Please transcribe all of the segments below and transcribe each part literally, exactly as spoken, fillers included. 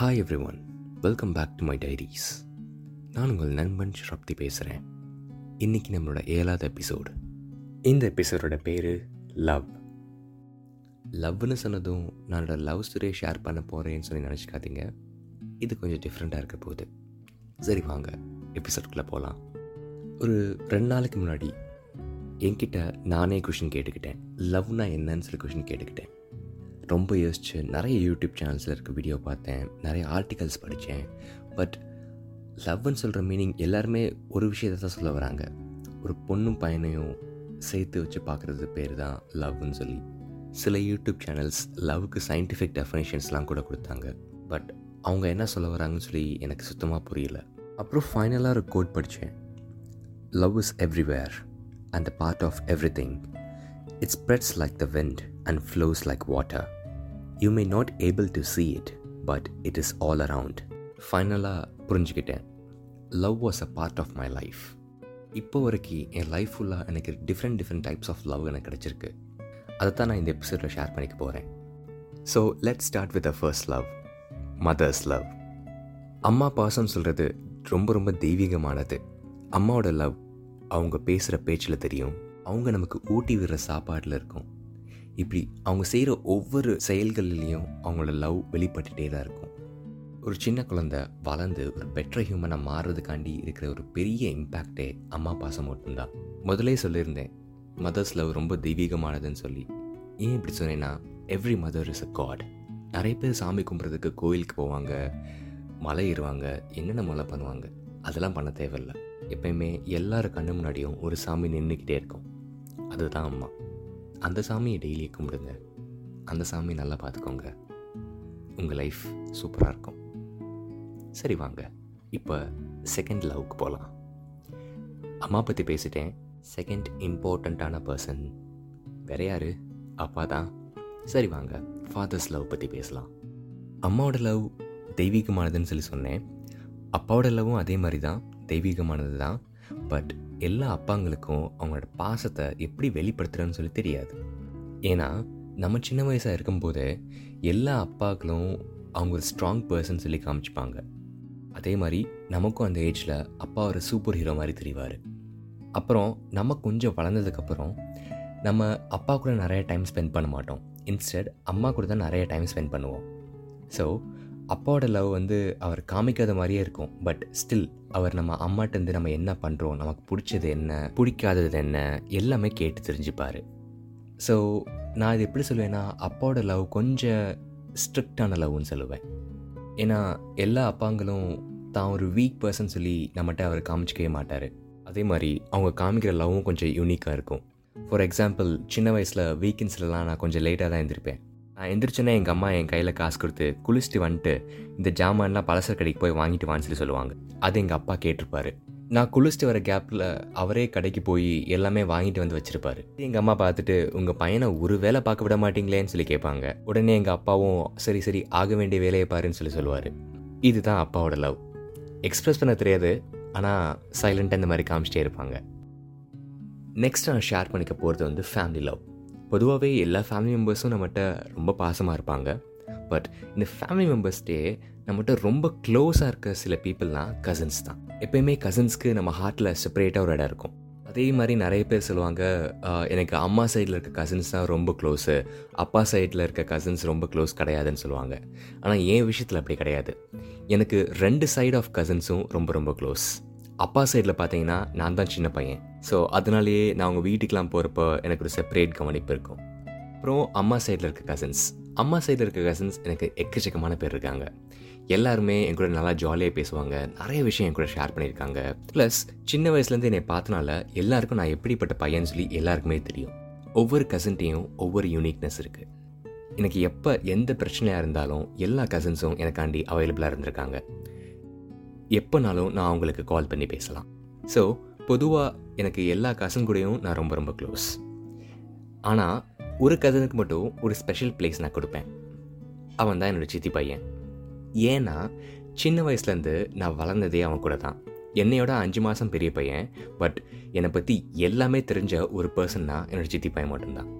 Hi everyone, welcome back to my diaries. நான் உங்கள் நண்பன் ஷராப்தி பேசுகிறேன். இன்றைக்கி நம்மளோட ஏழாவது எபிசோடு. இந்த எபிசோடோட பேர் லவ். லவ்னு சொன்னதும் நானோட லவ் ஸ்டோரியை ஷேர் பண்ண போகிறேன்னு சொல்லி நினச்சிக்காதீங்க. இது கொஞ்சம் டிஃப்ரெண்ட்டாக இருக்க போகுது. சரி, வாங்க எபிசோட்குள்ளே போகலாம். ஒரு ரெண்டு நாளைக்கு முன்னாடி என்கிட்ட நானே கொஷின் கேட்டுக்கிட்டேன். லவ்னா என்னன்னு சொல்லி கொஷின் கேட்டுக்கிட்டேன். ரொம்ப யோசிச்சு நிறைய யூடியூப் சேனல்ஸில் இருக்க வீடியோ பார்த்தேன், நிறைய ஆர்டிகல்ஸ் படித்தேன். பட் லவ்னு சொல்கிற மீனிங் எல்லாருமே ஒரு விஷயத்தை தான் சொல்ல வராங்க. ஒரு பொண்ணும் பையனையும் சேர்த்து வச்சு பார்க்குறது பேர் தான் லவ்னு சொல்லி சில யூடியூப் சேனல்ஸ் லவ்வுக்கு சயின்டிஃபிக் டெஃபினேஷன்ஸ்லாம் கூட கொடுத்தாங்க. பட் அவங்க என்ன சொல்ல வராங்கன்னு சொல்லி எனக்கு சுத்தமாக புரியல. அப்புறம் ஃபைனலாக ஒரு கோட் படித்தேன். Love is everywhere and the part of everything. It spreads like the wind and flows like water. You may not able to see it, but it is all around. Finally, புரிஞ்சுக்கிட்டேன். Love was a part of my life. இப்போ வரைக்கும் என் life ஃபுல்லாக எனக்கு different different types of love எனக்கு கிடச்சிருக்கு. அதை தான் நான் இந்த எபிசோடில் ஷேர் பண்ணிக்க போகிறேன். So let's start with the first love, mother's love. அம்மா பாசம் சொல்கிறது ரொம்ப ரொம்ப தெய்வீகமானது. அம்மாவோட லவ் அவங்க பேசுகிற பேச்சில் தெரியும், அவங்க நமக்கு ஊட்டி விடுற சாப்பாட்டில் இருக்கும். இப்படி அவங்க செய்கிற ஒவ்வொரு செயல்கள்லேயும் அவங்களோட லவ் வெளிப்பட்டுகிட்டே தான் இருக்கும். ஒரு சின்ன குழந்தை வளர்ந்து ஒரு பெட்டர் ஹியூமனாக மாறுறதுக்காண்டி இருக்கிற ஒரு பெரிய இம்பேக்டே அம்மா பாசம் மட்டும்தான். முதலே சொல்லியிருந்தேன் மதர்ஸ் லவ் ரொம்ப தெய்வீகமானதுன்னு சொல்லி. ஏன் இப்படி சொன்னேன்னா, every mother is a god. நிறைய பேர் சாமி கும்பிட்றதுக்கு கோயிலுக்கு போவாங்க, மலை ஏறுவாங்க, என்னென்ன மலை பண்ணுவாங்க, அதெல்லாம் பண்ண தேவையில்லை. எப்பயுமே எல்லாரும் கண்ணு முன்னாடியும் ஒரு சாமி நின்றுக்கிட்டே இருக்கும். அதுதான் அம்மா. அந்த சாமியை டெய்லி கும்பிடுங்க, அந்த சாமியை நல்லா பார்த்துக்கோங்க, உங்கள் லைஃப் சூப்பராக இருக்கும். சரி, வாங்க இப்போ செகண்ட் லவ்க்கு போகலாம். அம்மா பற்றி பேசிட்டேன். செகண்ட் இம்பார்ட்டண்ட்டான பர்சன் வேற யார்? அப்பா தான். சரி, வாங்க ஃபாதர்ஸ் லவ் பற்றி பேசலாம். அம்மாவோட லவ் தெய்வீகமானதுன்னு சொல்லி சொன்னேன். அப்பாவோட லவ்வும் அதே மாதிரி தான், தெய்வீகமானது தான். பட் எல்லா அப்பாங்களுக்கும் அவங்களோட பாசத்தை எப்படி வெளிப்படுத்துகிறன்னு சொல்லி தெரியாது. ஏன்னா நம்ம சின்ன வயசாக இருக்கும்போதே எல்லா அப்பாக்களும் அவங்க ஒரு ஸ்ட்ராங் பர்சன் சொல்லி காமிச்சிப்பாங்க. அதே மாதிரி நமக்கும் அந்த ஏஜில் அப்பா ஒரு சூப்பர் ஹீரோ மாதிரி தெரிவார். அப்புறம் நம்ம கொஞ்சம் வளர்ந்ததுக்கப்புறம் நம்ம அப்பா கூட நிறைய டைம் ஸ்பெண்ட் பண்ண மாட்டோம். இன்ஸ்டெட் அம்மா கூட தான் நிறைய டைம் ஸ்பெண்ட் பண்ணுவோம். ஸோ அப்பாவோட லவ் வந்து அவர் காமிக்காத மாதிரியே இருக்கும். பட் ஸ்டில் அவர் நம்ம அம்மாட்டேருந்து நம்ம என்ன பண்ணுறோம், நமக்கு பிடிச்சது என்ன, பிடிக்காதது என்ன, எல்லாமே கேட்டு தெரிஞ்சுப்பார். ஸோ நான் இது எப்படி சொல்லுவேன்னா, அப்பாவோட லவ் கொஞ்சம் ஸ்ட்ரிக்டான லவ்னு சொல்லுவேன். ஏன்னா எல்லா அப்பாங்களும் தான் ஒரு வீக் பர்சன் சொல்லி நம்மகிட்ட அவர் காமிச்சிக்கவே மாட்டார். அதே மாதிரி அவங்க காமிக்கிற லவ்வும் கொஞ்சம் யூனிக்காக இருக்கும். ஃபார் எக்ஸாம்பிள், சின்ன வயசில் வீக்கெண்ட்ஸ்லலாம் நான் கொஞ்சம் லேட்டாக தான் எழுந்திருப்பேன். நான் எந்திரிச்சோன்னே எங்கள் அம்மா என் கையில் காசு கொடுத்து குளிச்சுட்டு வந்துட்டு இந்த ஜாமான்லாம் பலசர கடைக்கு போய் வாங்கிட்டு வான்னு சொல்லி சொல்லுவாங்க. அது எங்கள் அப்பா கேட்டிருப்பார். நான் குளிச்சுட்டு வர கேப்பில் அவரே கடைக்கு போய் எல்லாமே வாங்கிட்டு வந்து வச்சுருப்பார். எங்கள் அம்மா பார்த்துட்டு உங்கள் பையனை ஒரு வேலை பார்க்க விட மாட்டிங்களேன்னு சொல்லி கேட்பாங்க. உடனே எங்கள் அப்பாவும் சரி சரி ஆக வேண்டிய வேலையை பாருன்னு சொல்லி சொல்லுவார். இதுதான் அப்பாவோட லவ். எக்ஸ்ப்ரெஸ் பண்ண தெரியாது, ஆனால் சைலண்ட்டாக இந்த மாதிரி காமிச்சிட்டே இருப்பாங்க. நெக்ஸ்ட் நான் ஷேர் பண்ணிக்க போகிறது வந்து ஃபேமிலி லவ். பொதுவாகவே எல்லா ஃபேமிலி மெம்பர்ஸும் நம்மகிட்ட ரொம்ப பாசமாக இருப்பாங்க. பட் இந்த ஃபேமிலி மெம்பர்ஸ்டே நம்மகிட்ட ரொம்ப க்ளோஸாக இருக்க சில பீப்புள்னால் கசின்ஸ் தான். எப்போயுமே கசின்ஸ்க்கு நம்ம ஹார்ட்டில் செப்பரேட்டாக ஒரு இடம் இருக்கும். அதே மாதிரி நிறைய பேர் சொல்லுவாங்க, எனக்கு அம்மா சைடில் இருக்க கசின்ஸ் தான் ரொம்ப க்ளோஸு, அப்பா சைடில் இருக்க கசின்ஸ் ரொம்ப க்ளோஸ் கிடையாதுன்னு சொல்லுவாங்க. ஆனால் என் விஷயத்தில் அப்படி கிடையாது. எனக்கு ரெண்டு சைடு ஆஃப் கசின்ஸும் ரொம்ப ரொம்ப க்ளோஸ். அப்பா சைடில் பார்த்தீங்கன்னா நான் தான் சின்ன பையன். ஸோ அதனாலேயே நான் அவங்க வீட்டுக்கெலாம் போகிறப்போ எனக்கு ஒரு செப்பரேட் கவனிப்பு இருக்கும். அப்புறம் அம்மா சைடில் இருக்க கசின்ஸ் அம்மா சைடில் இருக்க கசின்ஸ் எனக்கு எக்கச்சக்கமான பேர் இருக்காங்க. எல்லாருமே என் கூட நல்லா ஜாலியாக பேசுவாங்க, நிறைய விஷயம் என் கூட ஷேர் பண்ணியிருக்காங்க. ப்ளஸ் சின்ன வயசுலேருந்து என்னை பார்த்தனால எல்லாேருக்கும் நான் எப்படிப்பட்ட பையன்னு சொல்லி எல்லாருக்குமே தெரியும். ஒவ்வொரு கசின்ட்டையும் ஒவ்வொரு யூனிக்னஸ் இருக்குது. எனக்கு எப்போ எந்த பிரச்சனையாக இருந்தாலும் எல்லா கசின்ஸும் எனக்காண்டி அவைலபிளாக இருந்திருக்காங்க. எப்போனாலும் நான் அவங்களுக்கு கால் பண்ணி பேசலாம். ஸோ பொதுவாக எனக்கு எல்லா கசன் கூடயும் நான் ரொம்ப ரொம்ப க்ளோஸ். ஆனால் ஒரு கசனுக்கு மட்டும் ஒரு ஸ்பெஷல் பிளேஸ் நான் கொடுப்பேன். அவன் தான் என்னோடய சித்தி பையன். ஏன்னா சின்ன வயசுலேருந்து நான் வளர்ந்ததே அவன் கூட தான். என்னையோட அஞ்சு மாதம் பெரிய பையன். பட் என்னை பற்றி எல்லாமே தெரிஞ்ச ஒரு பர்சன்னா என்னோடய சித்தி பையன் மட்டும்தான்.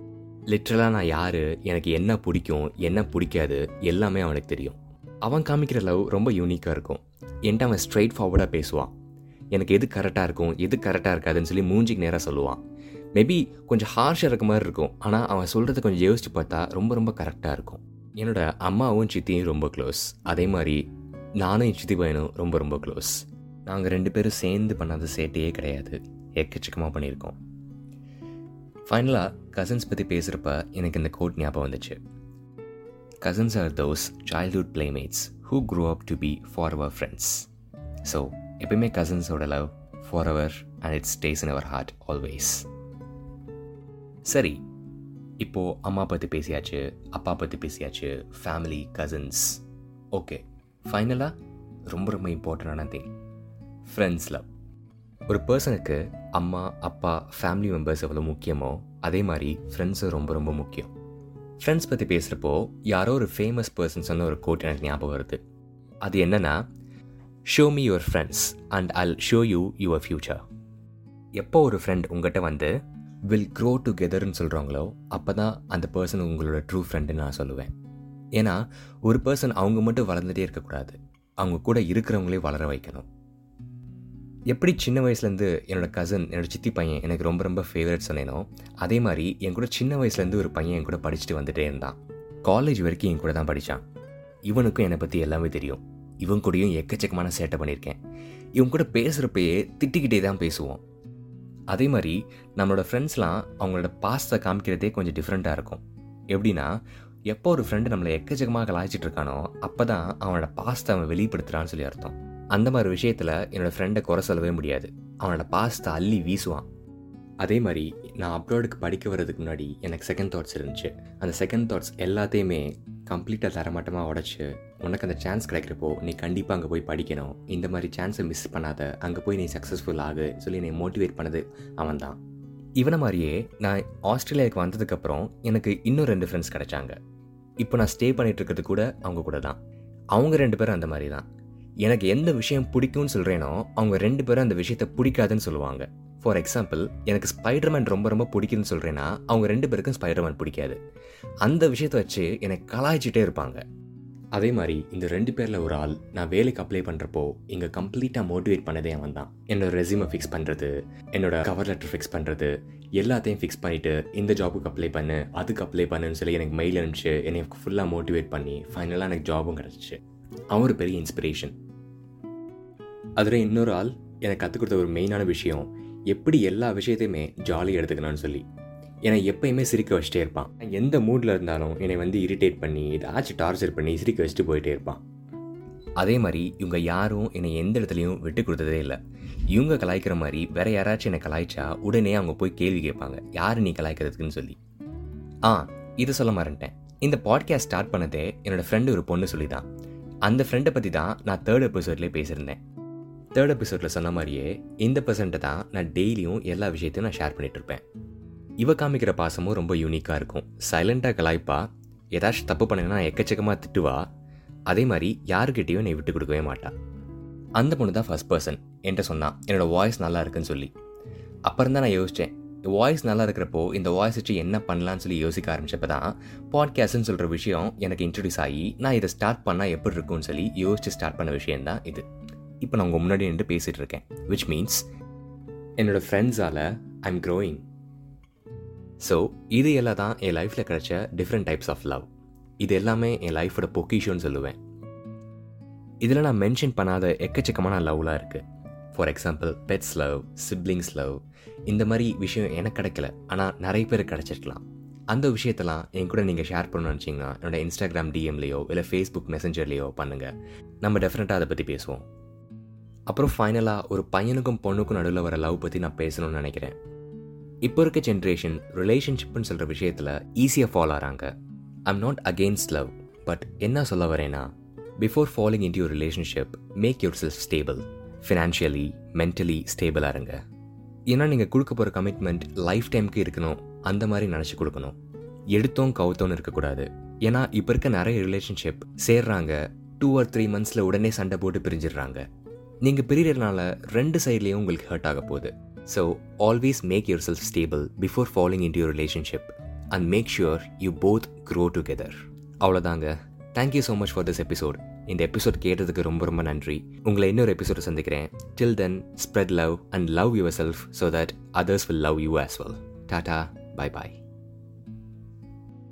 லிட்ரலாக நான் யார், எனக்கு என்ன பிடிக்கும், என்ன பிடிக்காது எல்லாமே அவனுக்கு தெரியும். அவன் காமிக்கிற லவ் ரொம்ப யூனிக்காக இருக்கும். என்கிட்ட அவன் ஸ்ட்ரெயிட் ஃபார்வர்டாக பேசுவான். எனக்கு எது கரெக்டாக இருக்கும் எது கரெக்டாக இருக்காதுன்னு சொல்லி மூஞ்சிக்கு நேராக சொல்லுவான். மேபி கொஞ்சம் ஹார்ஷாக இருக்க மாதிரி இருக்கும், ஆனால் அவன் சொல்கிறத கொஞ்சம் யோசித்து பார்த்தா ரொம்ப ரொம்ப கரெக்டாக இருக்கும். என்னோடய அம்மாவும் சித்தியும் ரொம்ப க்ளோஸ். அதே மாதிரி நானும் என் சித்தி பையனும் ரொம்ப ரொம்ப க்ளோஸ். நாங்கள் ரெண்டு பேரும் சேர்ந்து பண்ணாத சேட்டையே கிடையாது, எக்கச்சக்கமாக பண்ணியிருக்கோம். ஃபைனலாக கசின்ஸ் பற்றி பேசுகிறப்ப எனக்கு இந்த கோட் ஞாபகம் வந்துச்சு. Cousins are those childhood playmates who grew up to be forever friends. So, எப்பயுமே கசின்ஸோட love forever and it stays in our heart always. சரி, இப்போது அம்மா பற்றி பேசியாச்சு, அப்பா பற்றி பேசியாச்சு, ஃபேமிலி, கசின்ஸ். ஓகே, ஃபைனலாக ரொம்ப ரொம்ப இம்பார்ட்டண்டான திங், ஃப்ரெண்ட்ஸ் லவ். ஒரு பர்சனுக்கு அம்மா அப்பா ஃபேமிலி மெம்பர்ஸ் எவ்வளோ முக்கியமோ அதே மாதிரி ஃப்ரெண்ட்ஸும் ரொம்ப ரொம்ப முக்கியம். ஃப்ரெண்ட்ஸ் பற்றி பேசுகிறப்போ யாரோ ஒரு ஃபேமஸ் பர்சன் சொன்ன ஒரு கோட் எனக்கு ஞாபகம் வருது. அது என்னென்னா, show me your friends and I'll show you your future. எப்போ ஒரு ஃப்ரெண்ட் உங்கள்கிட்ட வந்து வில் க்ரோ டுகெதர்னு சொல்கிறாங்களோ அப்போ தான் அந்த பர்சன் உங்களோட ட்ரூ ஃப்ரெண்டுன்னு நான் சொல்லுவேன். ஏன்னா ஒரு பர்சன் அவங்க மட்டும் வளர்ந்துகிட்டே இருக்கக்கூடாது, அவங்க கூட இருக்கிறவங்களே வளர வைக்கணும். எப்படி சின்ன வயசுலேருந்து என்னோடய கசன் என்னோடய சித்தி பையன் எனக்கு ரொம்ப ரொம்ப ஃபேவரட் சொன்னேனோ அதே மாதிரி என் கூட சின்ன வயசுலேருந்து ஒரு பையன் என் கூட படிச்சுட்டு வந்துகிட்டே இருந்தான். காலேஜ் வரைக்கும் என் கூட தான் படித்தான். இவனுக்கும் என்னை பற்றி எல்லாமே தெரியும். இவன் கூடயும் எக்கச்சக்கமான சேட்டை பண்ணியிருக்கேன். இவன் கூட பேசுகிறப்பையே திட்டிக்கிட்டே தான் பேசுவோம். அதே மாதிரி நம்மளோட ஃப்ரெண்ட்ஸ்லாம் அவங்களோட பாஸ்ட்டை காமிக்கிறதே கொஞ்சம் டிஃப்ரெண்ட்டாக இருக்கும். எப்படின்னா, எப்போ ஒரு ஃப்ரெண்டு நம்மளை எக்கச்சக்கமாக கலாய்ச்சிட்டு இருக்கானோ அப்போ தான் அவனோட பாஸ்ட்டை அவன் வெளிப்படுத்துகிறான்னு சொல்லி அர்த்தம். அந்த மாதிரி விஷயத்தில் என்னோடய ஃப்ரெண்டை குறை சொல்லவே முடியாது, அவனோட பாஸ்ட்டை அள்ளி வீசுவான். அதே மாதிரி நான் அப்ராடுக்கு படிக்க வர்றதுக்கு முன்னாடி எனக்கு செகண்ட் தாட்ஸ் இருந்துச்சு. அந்த செகண்ட் தாட்ஸ் எல்லாத்தையுமே கம்ப்ளீட்டாக தரமாட்டமாக உடச்சி, உனக்கு அந்த சான்ஸ் கிடைக்கிறப்போ நீ கண்டிப்பாக அங்கே போய் படிக்கணும், இந்த மாதிரி சான்ஸை மிஸ் பண்ணாத, அங்கே போய் நீ சக்ஸஸ்ஃபுல் ஆகு சொல்லி என்னை மோட்டிவேட் பண்ணது அவன் தான். இவனை மாதிரியே நான் ஆஸ்திரேலியாவுக்கு வந்ததுக்கப்புறம் எனக்கு இன்னும் ரெண்டு ஃப்ரெண்ட்ஸ் கிடைச்சாங்க. இப்போ நான் ஸ்டே பண்ணிகிட்ருக்கிறது கூட அவங்க கூட தான். அவங்க ரெண்டு பேரும் அந்த மாதிரி தான். எனக்கு எந்த விஷயம் பிடிக்கும்னு சொல்கிறேனோ அவங்க ரெண்டு பேரும் அந்த விஷயத்தை பிடிக்காதுன்னு சொல்லுவாங்க. ஃபார் எக்ஸாம்பிள், எனக்கு ஸ்பைடர்மேன் ரொம்ப ரொம்ப பிடிக்குதுன்னு சொல்கிறேன்னா அவங்க ரெண்டு பேருக்கும் ஸ்பைடர்மேன் பிடிக்காது. அந்த விஷயத்தை வச்சு எனக்கு கலாய்ச்சிட்டே இருப்பாங்க. அதே மாதிரி இந்த ரெண்டு பேரில் ஒரு ஆள் நான் வேலைக்கு அப்ளை பண்ணுறப்போ இங்கே கம்ப்ளீட்டாக மோட்டிவேட் பண்ணதே அவன் தான். என்னோடய ரெஸ்யூமை ஃபிக்ஸ் பண்ணுறது, என்னோடய கவர் லெட்டர் ஃபிக்ஸ் பண்ணுறது, எல்லாத்தையும் ஃபிக்ஸ் பண்ணிவிட்டு இந்த ஜாபுக்கு அப்ளை பண்ணு, அதுக்கு அப்ளை பண்ணுன்னு சொல்லி எனக்கு மெயில் அனுப்பிச்சு என்னை ஃபுல்லாக மோட்டிவேட் பண்ணி ஃபைனலாக எனக்கு ஜாபும் கிடச்சிச்சு. அவன் ஒரு பெரிய இன்ஸ்பிரேஷன். அதில் இன்னொரு ஆள் எனக்கு கற்றுக் கொடுத்த ஒரு மெயினான விஷயம், எப்படி எல்லா விஷயத்தையுமே ஜாலியாக எடுத்துக்கணும்னு சொல்லி என்னை எப்பயுமே சிரிக்க வச்சுட்டே இருப்பான். எந்த மூடில் இருந்தாலும் என்னை வந்து இரிட்டேட் பண்ணி ஏதாச்சும் டார்ச்சர் பண்ணி சிரிக்க வச்சுட்டு போயிட்டே இருப்பான். அதே மாதிரி இவங்க யாரும் என்னை எந்த இடத்துலையும் விட்டு கொடுத்ததே இல்லை. இவங்க கலாய்க்கிற மாதிரி வேறு யாராச்சும் என்னை கலாய்ச்சா உடனே அவங்க போய் கேள்வி கேட்பாங்க, யார் நீ கலாய்க்கிறதுக்குன்னு சொல்லி. ஆ, இதை சொல்ல மாட்டேன், இந்த பாட்காஸ்ட் ஸ்டார்ட் பண்ணதே என்னோடய ஃப்ரெண்டு ஒரு பொண்ணு சொல்லி தான். அந்த ஃப்ரெண்டை பற்றி தான் நான் தேர்ட் எபிசோட்லேயே பேசியிருந்தேன். தேர்ட் எபிசோடில் சொன்ன மாதிரியே இந்த பர்சன்ட்டை தான் நான் டெய்லியும் எல்லா விஷயத்தையும் நான் ஷேர் பண்ணிகிட்ருப்பேன். இவ காமிக்கிற பாசமும் ரொம்ப யூனிக்காக இருக்கும். சைலண்ட்டாக கலாய்ப்பா, ஏதாச்சும் தப்பு பண்ணேன்னா எக்கச்சக்கமாக திட்டுவா. அதே மாதிரி யாருக்கிட்டேயும் என்னை விட்டு கொடுக்கவே மாட்டாள். அந்த பொண்ணு தான் ஃபர்ஸ்ட் பர்சன் என்கிட்ட சொன்னான் என்னோடய வாய்ஸ் நல்லா இருக்குன்னு சொல்லி. அப்புறம் தான் நான் யோசித்தேன், வாய்ஸ் நல்லா இருக்கிறப்போ இந்த வாய்ஸ் வச்சு என்ன பண்ணலான்னு சொல்லி யோசிக்க ஆரம்பித்தப்ப தான் பாட்காஸ்ட்னு சொல்கிற விஷயம் எனக்கு இன்ட்ரடியூஸ் ஆகி நான் இதை ஸ்டார்ட் பண்ணால் எப்படி இருக்கும்னு சொல்லி யோசிச்சு ஸ்டார்ட் பண்ண விஷயந்தான் இது. இப்போ நான் உங்கள் முன்னாடி நின்று பேசிகிட்டு இருக்கேன், விச் மீன்ஸ் என்னோடய ஃப்ரெண்ட்ஸால் ஐ எம் க்ரோயிங். ஸோ இது எல்லாம் தான் என் லைஃப்பில் கிடைச்ச டிஃப்ரெண்ட் டைப்ஸ் ஆஃப் லவ். இது எல்லாமே என் லைஃபோட பொக்கிஷன்னு சொல்லுவேன். இதில் நான் மென்ஷன் பண்ணாத எக்கச்சக்கமான லவ்லாம் இருக்குது. For example, pets love, siblings love. இந்த மாதிரி விஷயம் எனக்கு கிடைக்கல, ஆனால் நிறைய பேர் கிடச்சிருக்கலாம். அந்த விஷயத்தெல்லாம் என் கூட நீங்கள் ஷேர் பண்ணணும்னு நினச்சிங்கன்னா என்னோடய இன்ஸ்டாகிராம் டிஎம்லேயோ இல்லை ஃபேஸ்புக் மெசஞ்சர்லேயோ பண்ணுங்கள். நம்ம டெஃபினட்டாக அதை பற்றி பேசுவோம். அப்புறம் ஃபைனலாக ஒரு பையனுக்கும் பொண்ணுக்கும் நடுவில் வர லவ் பற்றி நான் பேசணும்னு நினைக்கிறேன். இப்போ இருக்க ஜென்ரேஷன் ரிலேஷன்ஷிப்னு சொல்கிற விஷயத்தில் ஈஸியாக ஃபாலோ ஆகிறாங்க. I am not against love, but என்ன சொல்ல வரேன்னா, before following into your relationship make yourself stable. Financially mentally ஸ்டேபிளாக இருங்க. ஏன்னா நீங்கள் கொடுக்க போகிற கமிட்மெண்ட் லைஃப் டைமுக்கு இருக்கணும். அந்த மாதிரி நினச்சி கொடுக்கணும். எடுத்தோம் கவுத்தோன்னு இருக்கக்கூடாது. ஏன்னா இப்போ இருக்க நிறைய ரிலேஷன்ஷிப் சேர்றாங்க, டூ ஆர் த்ரீ மந்த்ஸில் உடனே சண்டை போட்டு பிரிஞ்சிடுறாங்க. நீங்கள் பிரிகிறதுனால ரெண்டு சைட்லேயும் உங்களுக்கு ஹர்ட் ஆக போகுது. So always make yourself stable before following into your relationship and make sure you both grow together. அவ்வளோதாங்க, thank you so much for this episode. இந்த எபிசோட் கேட்டதுக்கு ரொம்ப ரொம்ப நன்றி. உங்களை இன்னொரு எபிசோட சந்திக்கிறேன். Till then, spread love and love yourself so that others will love you as well. டாடா, பை பாய்.